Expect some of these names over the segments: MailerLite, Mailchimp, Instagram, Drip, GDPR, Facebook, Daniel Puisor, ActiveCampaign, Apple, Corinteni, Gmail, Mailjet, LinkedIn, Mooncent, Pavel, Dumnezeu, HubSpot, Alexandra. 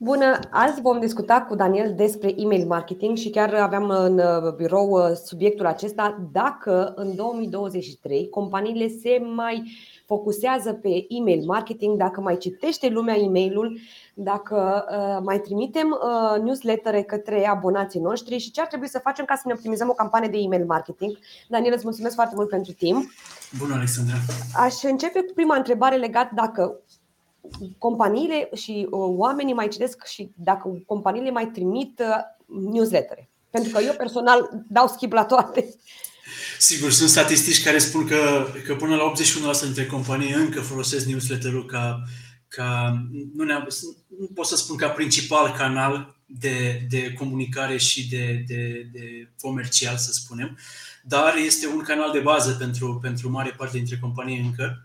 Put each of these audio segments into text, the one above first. Bună! Azi vom discuta cu Daniel despre email marketing și chiar aveam în birou subiectul acesta. Dacă în 2023 companiile se mai focusează pe email marketing, dacă mai citește lumea emailul, dacă mai trimitem newslettere către abonații noștri și ce ar trebui să facem ca să ne optimizăm o campanie de email marketing. Daniel, îți mulțumesc foarte mult pentru timp. Bună, Alexandra! Aș începe cu prima întrebare legată dacă companiile și oamenii mai citesc și dacă companiile mai trimit newslettere. Pentru că eu personal dau skip la toate. Sigur, sunt statistici care spun că până la 81% dintre companii încă folosesc newsletterul nu pot să spun ca principal canal de comunicare și de comercial, să spunem, dar este un canal de bază pentru mare parte dintre companii încă.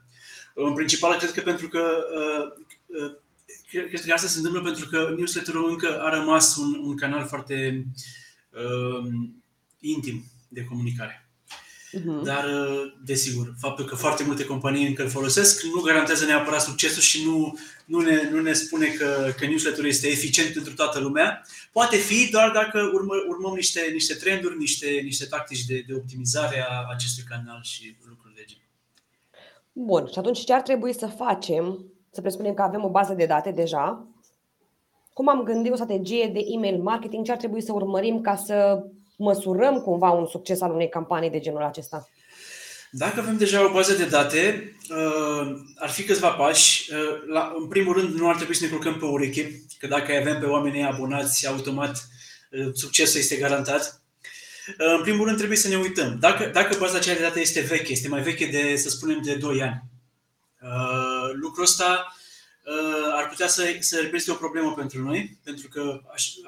În principal, cred că cred că asta se întâmplă pentru că newsletterul încă a rămas un canal foarte intim de comunicare. Uh-huh. Dar, desigur, faptul că foarte multe companii încă îl folosesc nu garantează neapărat succesul și nu ne spune că newsletterul este eficient pentru toată lumea. Poate fi doar dacă urmăm niște trenduri, niște tactici de optimizare a acestui canal și lucruri de genul. Bun, și atunci ce ar trebui să facem? Să presupunem că avem o bază de date deja. Cum am gândit o strategie de email marketing? Ce ar trebui să urmărim ca să măsurăm cumva un succes al unei campanii de genul acesta? Dacă avem deja o bază de date, ar fi câțiva pași. În primul rând, nu ar trebui să ne culcăm pe ureche, că dacă avem pe oamenii abonați, automat succesul este garantat. În primul rând trebuie să ne uităm. Dacă baza aceea de date este veche, este mai veche de, să spunem, de 2 ani, lucrul ăsta ar putea să reprezinte o problemă pentru noi, pentru că,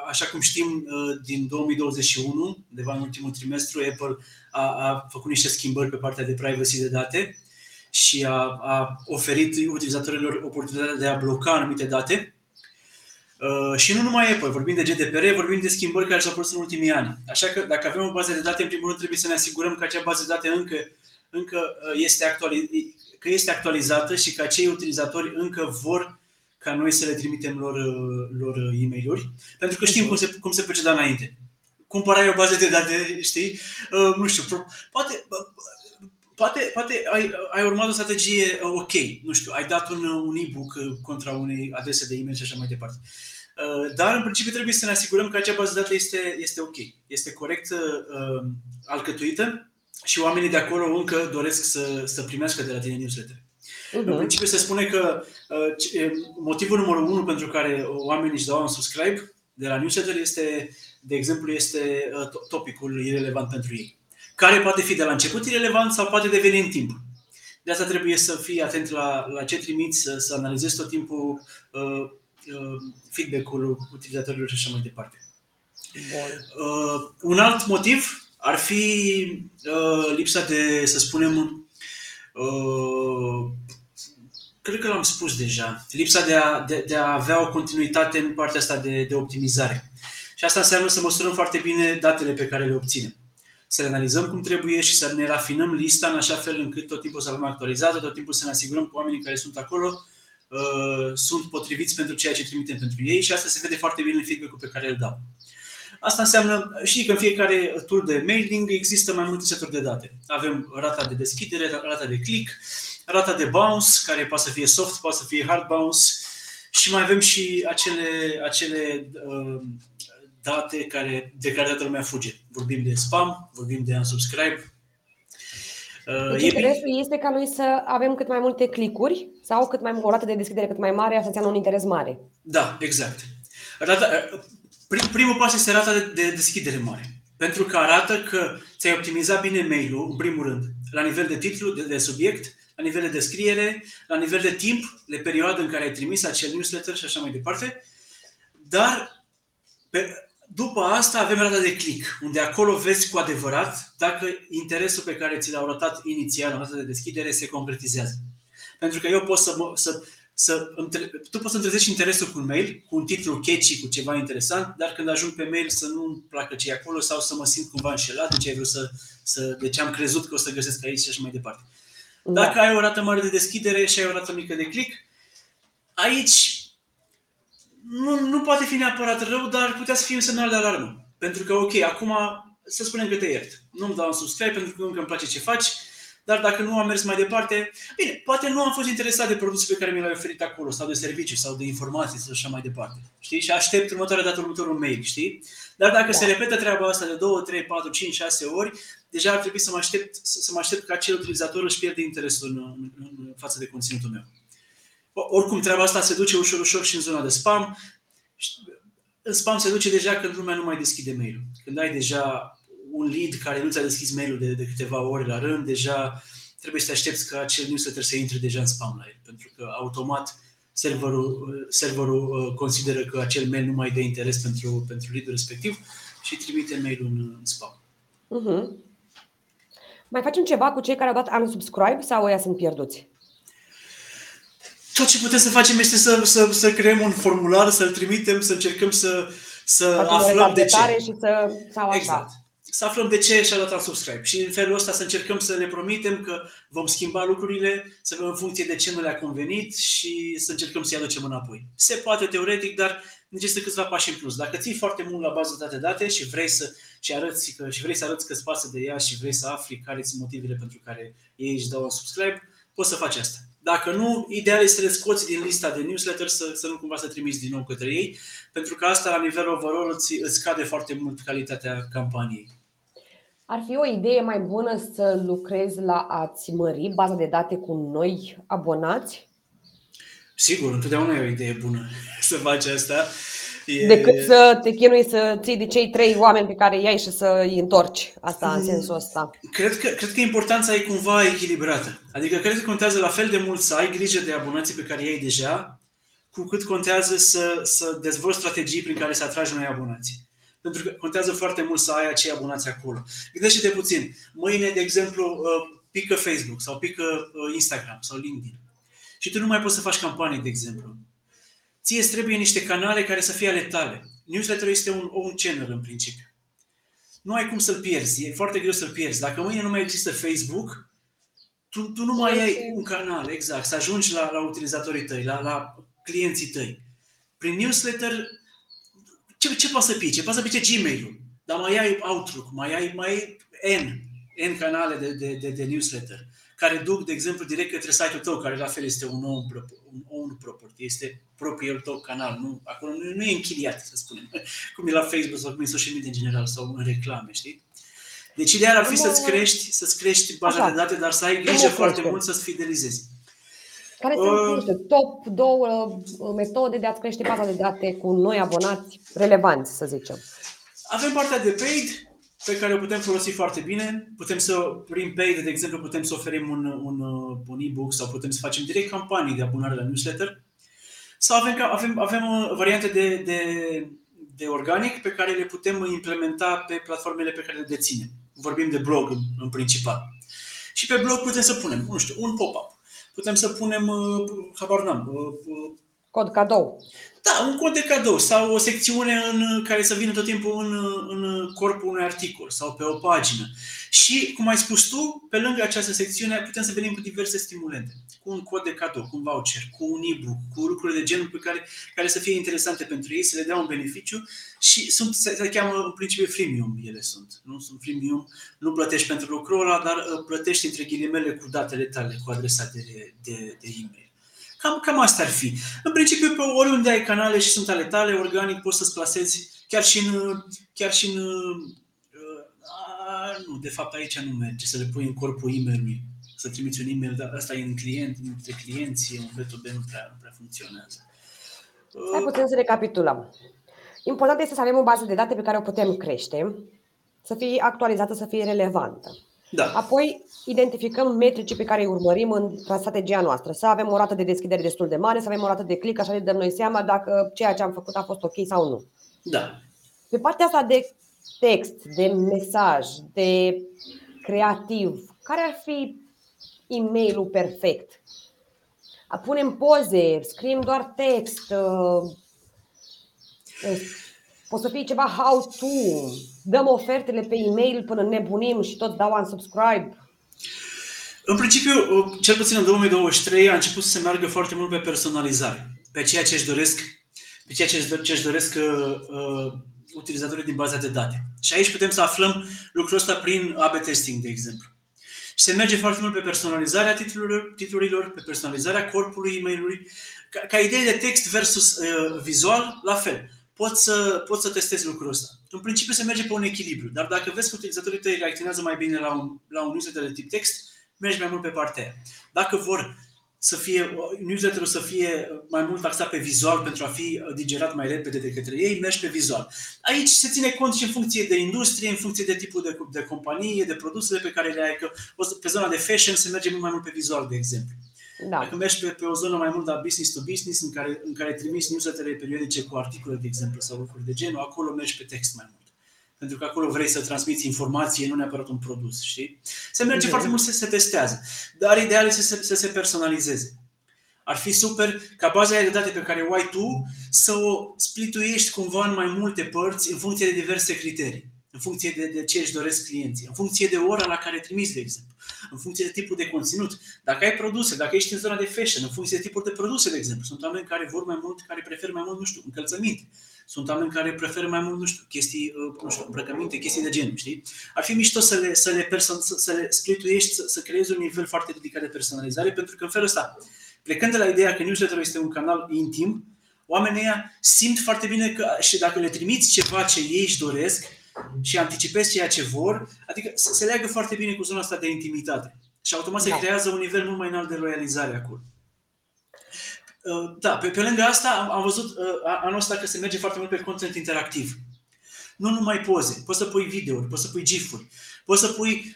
așa cum știm, din 2021, undeva în ultimul trimestru, Apple a făcut niște schimbări pe partea de privacy de date și a oferit utilizatorilor oportunitatea de a bloca anumite date. Și nu numai Apple, vorbim de GDPR, vorbim de schimbări care s-au produs în ultimii ani. Așa că dacă avem o bază de date, în primul rând trebuie să ne asigurăm că acea bază de date încă este actualizată și că acei utilizatori încă vor ca noi să le trimitem lor e-mail-uri. Pentru că știm cum se proceda înainte. Cumpărai o bază de date, știi? Nu știu, poate ai urmat o strategie ok, nu știu, ai dat un e-book contra unei adrese de e-mail și așa mai departe. Dar în principiu trebuie să ne asigurăm că acea bază de date este ok, este corect alcătuită și oamenii de acolo încă doresc să primească de la tine newsletter. Uh-huh. În principiu se spune că motivul numărul 1 pentru care oamenii își dau un subscribe de la newsletter este, de exemplu, este topicul irelevant pentru ei, care poate fi de la început irelevant sau poate deveni în timp. De asta trebuie să fii atent la ce trimiți, să analizezi tot timpul feedback-ul utilizatorilor și așa mai departe. Un alt motiv ar fi lipsa de, să spunem, cred că l-am spus deja, lipsa de a avea o continuitate în partea asta de optimizare. Și asta înseamnă să măsurăm foarte bine datele pe care le obținem, să le analizăm cum trebuie și să ne rafinăm lista în așa fel încât tot timpul să avem actualizată, tot timpul să ne asigurăm că oamenii care sunt acolo sunt potriviți pentru ceea ce trimitem pentru ei și asta se vede foarte bine în feedback-ul pe care îl dau. Asta înseamnă, știi că în fiecare tur de mailing există mai multe seturi de date. Avem rata de deschidere, rata de click, rata de bounce, care poate să fie soft, poate să fie hard bounce și mai avem și acele date de care toată lumea fuge. Vorbim de spam, vorbim de unsubscribe. Deci interesul este ca noi să avem cât mai multe clicuri sau o rată de deschidere cât mai mare, asta înseamnă un interes mare. Da, exact. Primul pas este rata de deschidere mare, pentru că arată că ți-ai optimizat bine mail-ul, în primul rând, la nivel de titlu, de subiect, la nivel de descriere, la nivel de timp, de perioadă în care ai trimis acel newsletter și așa mai departe, dar după asta avem rata de click, unde acolo vezi cu adevărat dacă interesul pe care ți l-a arătat inițial în rata de deschidere se concretizează. Pentru că tu poți să întrezești interesul cu un mail, cu un titlu catchy, cu ceva interesant, dar când ajung pe mail să nu-mi placă ce e acolo sau să mă simt cumva înșelat de ce ai vrut de ce am crezut că o să găsesc aici și așa mai departe. Dacă ai o rată mare de deschidere și ai o rată mică de click, aici nu poate fi neapărat rău, dar ar putea să fie un semnal de alarmă. Pentru că, ok, acum să spunem că te iert. Nu-mi dau un subscribe pentru că încă îmi place ce faci, dar dacă nu am mers mai departe, bine, poate nu am fost interesat de produsul pe care mi l-ai oferit acolo, sau de serviciu, sau de informații, sau așa mai departe. Știi? Și aștept următoarea dată următorul mail, știi? Dar dacă se repetă treaba asta de 2, 3, 4, 5, 6 ori, deja ar trebui să mă aștept, ca acel utilizator își pierde interesul în față de conținutul meu. Oricum, treaba asta se duce ușor, ușor și în zona de spam. În spam se duce deja când lumea nu mai deschide mail-ul. Când ai deja un lead care nu ți-a deschis mail-ul de câteva ore la rând, deja trebuie să te aștepți că acel newsletter să intre deja în spam la el. Pentru că automat serverul consideră că acel mail nu mai dă interes pentru lead-ul respectiv și trimite mail-ul în spam. Uh-huh. Mai facem ceva cu cei care au dat unsubscribe sau ăia sunt pierduți? Tot ce putem să facem este să creăm un formular, să-l trimitem, să încercăm să aflăm de ce. Exact. Să aflăm de ce și-a dat unsubscribe. Și în felul ăsta să încercăm să le promitem că vom schimba lucrurile, să vedem în funcție de ce nu le-a convenit și să încercăm să-i aducem înapoi. Se poate teoretic, dar necesită câțiva pași în plus. Dacă ții foarte mult la bază de date și vrei să arăți că îți pasă de ea și vrei să afli care sunt motivele pentru care ei își dau unsubscribe, poți să faci asta. Dacă nu, ideal este să le scoți din lista de newsletter, să nu cumva să trimiți din nou către ei, pentru că asta la nivel overall îți scade foarte mult calitatea campaniei. Ar fi o idee mai bună să lucrezi la a-ți mări baza de date cu noi abonați? Sigur, întotdeauna e o idee bună să faci asta. Decât să te chinui să ții de cei 3 oameni pe care i-ai și să îi întorci. Asta în sensul ăsta. Cred că importanța e cumva echilibrată. Adică cred că contează la fel de mult să ai grijă de abonații pe care i-ai deja, cu cât contează să dezvolți strategii prin care să atragi noi abonații. Pentru că contează foarte mult să ai acei abonați acolo. Gândește-te puțin. Mâine, de exemplu, pică Facebook sau pică Instagram sau LinkedIn. Și tu nu mai poți să faci campanii, de exemplu. Ție îți trebuie niște canale care să fie ale tale. Newsletter este un channel în principiu. Nu ai cum să-l pierzi, e foarte greu să-l pierzi. Dacă mâine nu mai există Facebook, tu nu mai ai un canal, exact, să ajungi la utilizatorii tăi, la clienții tăi. Prin newsletter, ce poate să pice? Poate să pice Gmail-ul, dar mai ai Outlook, mai ai N canale de newsletter, care duc, de exemplu, direct către site-ul tău, care la fel este un own property, este propriul tău canal. Nu, acolo nu e închiriat, să spunem, cum e la Facebook sau cum e social media în general sau în reclame, știi? Deci ideea ar fi să-ți crești baza de date, dar să ai grijă foarte mult să-ți fidelizezi. Care sunt top 2 metode de a-ți crește baza de date cu noi abonați relevanți, să zicem? Avem partea de paid, pe care o putem folosi foarte bine. Prin paid, de exemplu, putem să oferim un e-book sau putem să facem direct campanii de abonare la newsletter. Sau avem variante de organic pe care le putem implementa pe platformele pe care le deținem. Vorbim de blog în principal. Și pe blog putem să punem, nu știu, un pop-up. Putem să punem, habar n-am, cod cadou. Da, un cod de cadou sau o secțiune în care să vină tot timpul în corpul unui articol sau pe o pagină. Și, cum ai spus tu, pe lângă această secțiune putem să venim cu diverse stimulente. Cu un cod de cadou, cu un voucher, cu un e-book, cu lucruri de genul pe care să fie interesante pentru ei, să le dea un beneficiu și se cheamă în principiu freemium ele sunt. Nu sunt freemium, nu plătești pentru lucrul ăla, dar plătești între ghilimele cu datele tale, cu adresa de e-mail. Cam asta ar fi. În principiu, pe oriunde ai canale și sunt ale tale, organic poți să-ți plasezi chiar și în nu, de fapt aici nu merge, să le pui în corpul e-mail-ului, să trimiți un e-mail, dar asta e în client, între clienți, e un B2B, nu prea funcționează. Hai putem să recapitulăm. Important este să avem o bază de date pe care o putem crește, să fie actualizată, să fie relevantă. Da. Apoi identificăm metrici pe care îi urmărim în strategia noastră. Să avem o rată de deschidere destul de mare, să avem o rată de click, așa ne dăm noi seama dacă ceea ce am făcut a fost ok sau nu. Da. Pe partea asta de text, de mesaj, de creativ, care ar fi e-mail-ul perfect? Punem poze, scriem doar text, o să fie ceva how-to, dăm ofertele pe e-mail până nebunim și tot dau unsubscribe. În principiu, cel puțin în 2023, a început să se meargă foarte mult pe personalizare, pe ceea ce își doresc pe ceea ce își doresc utilizatorii din baza de date. Și aici putem să aflăm lucrul ăsta prin A/B testing, de exemplu. Și se merge foarte mult pe personalizarea titlurilor, pe personalizarea corpului e-mail-ului. Ca idee de text versus vizual, la fel. Poți să testezi lucrul ăsta. În principiu se merge pe un echilibru, dar dacă vezi că utilizatorii tăi reacționează mai bine la un newsletter de tip text, mergi mai mult pe partea aia. Dacă vor să fie newsletter-ul să fie mai mult taxat pe vizual pentru a fi digerat mai repede de către ei, mergi pe vizual. Aici se ține cont și în funcție de industrie, în funcție de tipul de companie, de produsele pe care le ai. Că pe zona de fashion se merge mult mai mult pe vizual, de exemplu. Da. Dacă mergi pe o zonă mai mult de business to business, în care trimiți newsletter-ele periodice cu articole, de exemplu, sau lucruri de genul, acolo mergi pe text mai mult. Pentru că acolo vrei să transmiți informație, nu neapărat un produs, știi? Se merge foarte mult să se testează, dar ideal este să se personalizeze. Ar fi super ca baza de date pe care o ai tu să o splituiești cumva în mai multe părți în funcție de diverse criterii, în funcție de ce își doresc clienții, în funcție de ora la care trimiți, de exemplu, în funcție de tipul de conținut. Dacă ai produse, dacă ești în zona de fashion, în funcție de tipul de produse, de exemplu. Sunt oameni care vor mai mult, care preferă mai mult, nu știu, încălțăminte. Sunt oameni care preferă mai mult, nu știu, chestii, nu știu, îmbrăcăminte, chestii de genul, știi? Ar fi mișto să le splituiești, să creezi un nivel foarte ridicat de personalizare, pentru că în felul ăsta, plecând de la ideea că newsletter-ul este un canal intim, oamenii ăia simt foarte bine că și dacă le trimiți ceva ce ei își doresc și anticipezi ceea ce vor, adică se leagă foarte bine cu zona asta de intimitate. Și automat se creează un nivel mult mai înalt de loializare acolo. Da, pe lângă asta am văzut anul ăsta că se merge foarte mult pe conținut interactiv. Nu numai poze, poți să pui video-uri, poți să pui GIF-uri,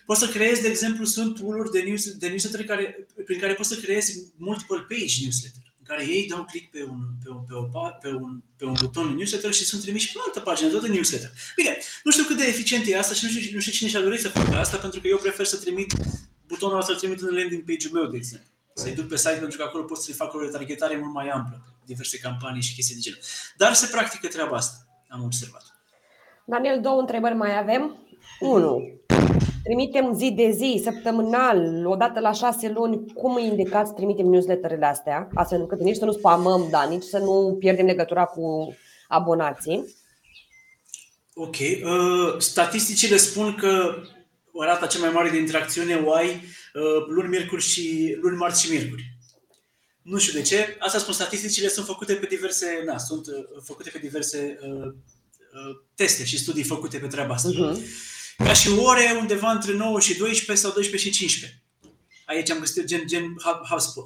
poți să creezi, de exemplu, sunt tool-uri de newsletter prin care poți să creezi multiple page newsletter, în care ei dau click pe un buton newsletter și sunt trimiși pe altă pagină, tot în newsletter. Bine, nu știu cât de eficient e asta și nu știu cine și-a dorit să facă asta, pentru că eu prefer să trimit butonul ăsta, să-l trimit în landing page-ul meu, de exemplu. Să-i duc pe site, pentru că acolo poți să-i fac o retargetare mult mai amplă, diverse campanii și chestii de genul. Dar se practică treaba asta, am observat. Daniel, 2 întrebări mai avem. 1. Trimitem zi de zi, săptămânal, odată la 6 luni. Cum îi indicați, trimitem newsletterele astea, astfel încât nici să nu spamăm, da, nici să nu pierdem legătura cu abonații? Ok. Statisticile spun că rata cea mai mare de interacțiune o ai luni, marți și miercuri. Nu știu de ce. Asta spun statisticile, sunt făcute pe diverse, teste și studii făcute pe treaba asta. Ca și ore undeva între 9 și 12 sau 12 și 15. Aici am găsit gen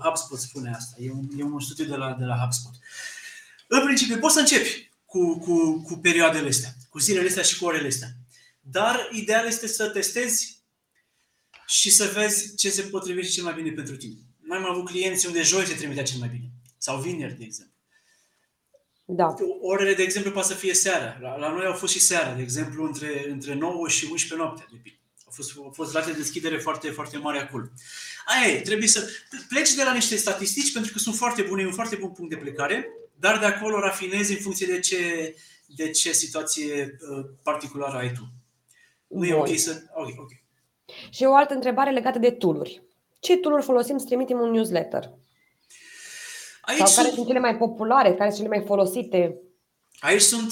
HubSpot spune asta. E un studiu de la HubSpot. În principiu poți să începi cu perioadele astea, cu zilele astea și cu orele astea. Dar ideal este să testezi și să vezi ce se potrivește cel mai bine pentru tine. Noi am avut clienți unde joi se trimitea cel mai bine. Sau vineri, de exemplu. Da. Orele, de exemplu, poate să fie seara. La noi au fost și seara, de exemplu, între 9 și 11 noaptea. Au fost rate de deschidere foarte, foarte mari acolo. Aia e, trebuie să pleci de la niște statistici, pentru că sunt foarte bune, e un foarte bun punct de plecare, dar de acolo rafinezi în funcție de ce situație particulară ai tu. Nu e ok să... Ok. Și o altă întrebare legată de tool-uri. Ce tool-uri folosim să trimitem un newsletter? Sau care sunt cele mai populare, care sunt cele mai folosite? Aici sunt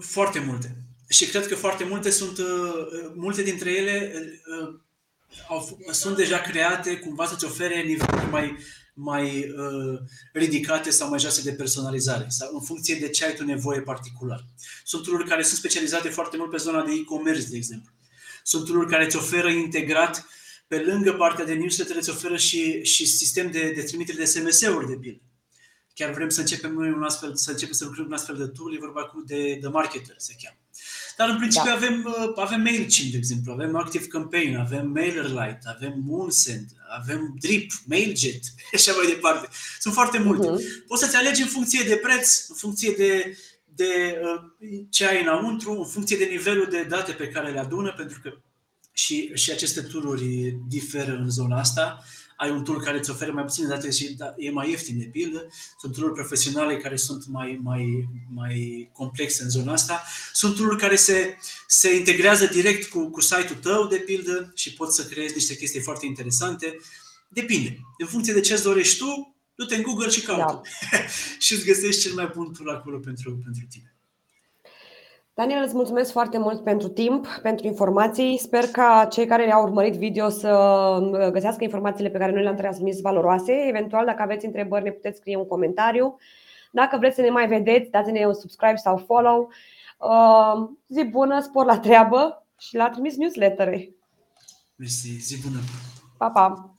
foarte multe. Și cred că foarte multe sunt... multe dintre ele sunt deja create cumva să-ți ofere niveluri mai ridicate sau mai joase de personalizare, sau în funcție de ce ai tu nevoie particular. Sunt tool-uri care sunt specializate foarte mult pe zona de e-commerce, de exemplu. Sunt tool-uri care îți oferă integrat, pe lângă partea de newsletter, îți oferă și sistem de trimitere de SMS-uri, de pildă. Chiar vrem să începem noi să lucrăm un astfel de tool, e vorba cu de marketer, se cheamă. Dar în principiu avem Mailchimp, de exemplu, avem ActiveCampaign, avem MailerLite, avem Mooncent, avem Drip, Mailjet și așa mai departe. Sunt foarte multe. Poți să-ți alegi în funcție de preț, în funcție de ce ai înăuntru, în funcție de nivelul de date pe care le adună, pentru că și aceste tool-uri diferă în zona asta. Ai un tool care îți oferă mai puține date și e mai ieftin, de pildă. Sunt tool-uri profesionale care sunt mai complexe în zona asta. Sunt tool-uri care se integrează direct cu site-ul tău, de pildă, și poți să creezi niște chestii foarte interesante. Depinde. În funcție de ce îți dorești tu, Du-te în Google și caută. Da. Și îți găsești cel mai bun tool acolo pentru tine. Daniel, îți mulțumesc foarte mult pentru timp, pentru informații. Sper ca cei care ne-au urmărit video să găsească informațiile pe care noi le-am transmis valoroase. Eventual, dacă aveți întrebări, ne puteți scrie un comentariu. Dacă vreți să ne mai vedeți, dați-ne un subscribe sau follow. Zi bună, spor la treabă și la trimis newsletter-e. Mersi, zi bună. Pa, pa.